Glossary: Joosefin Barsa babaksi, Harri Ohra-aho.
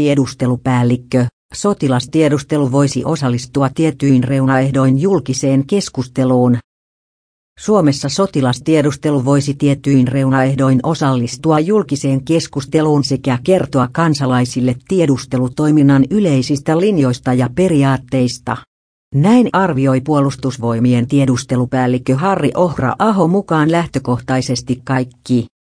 tiedustelupäällikkö. Sotilastiedustelu voisi osallistua tietyin reunaehdoin julkiseen keskusteluun. Suomessa sotilastiedustelu voisi tietyin reunaehdoin osallistua julkiseen keskusteluun sekä kertoa kansalaisille tiedustelutoiminnan yleisistä linjoista ja periaatteista. Näin arvioi Puolustusvoimien tiedustelupäällikkö Harri Ohra-aho. Mukaan lähtökohtaisesti kaikki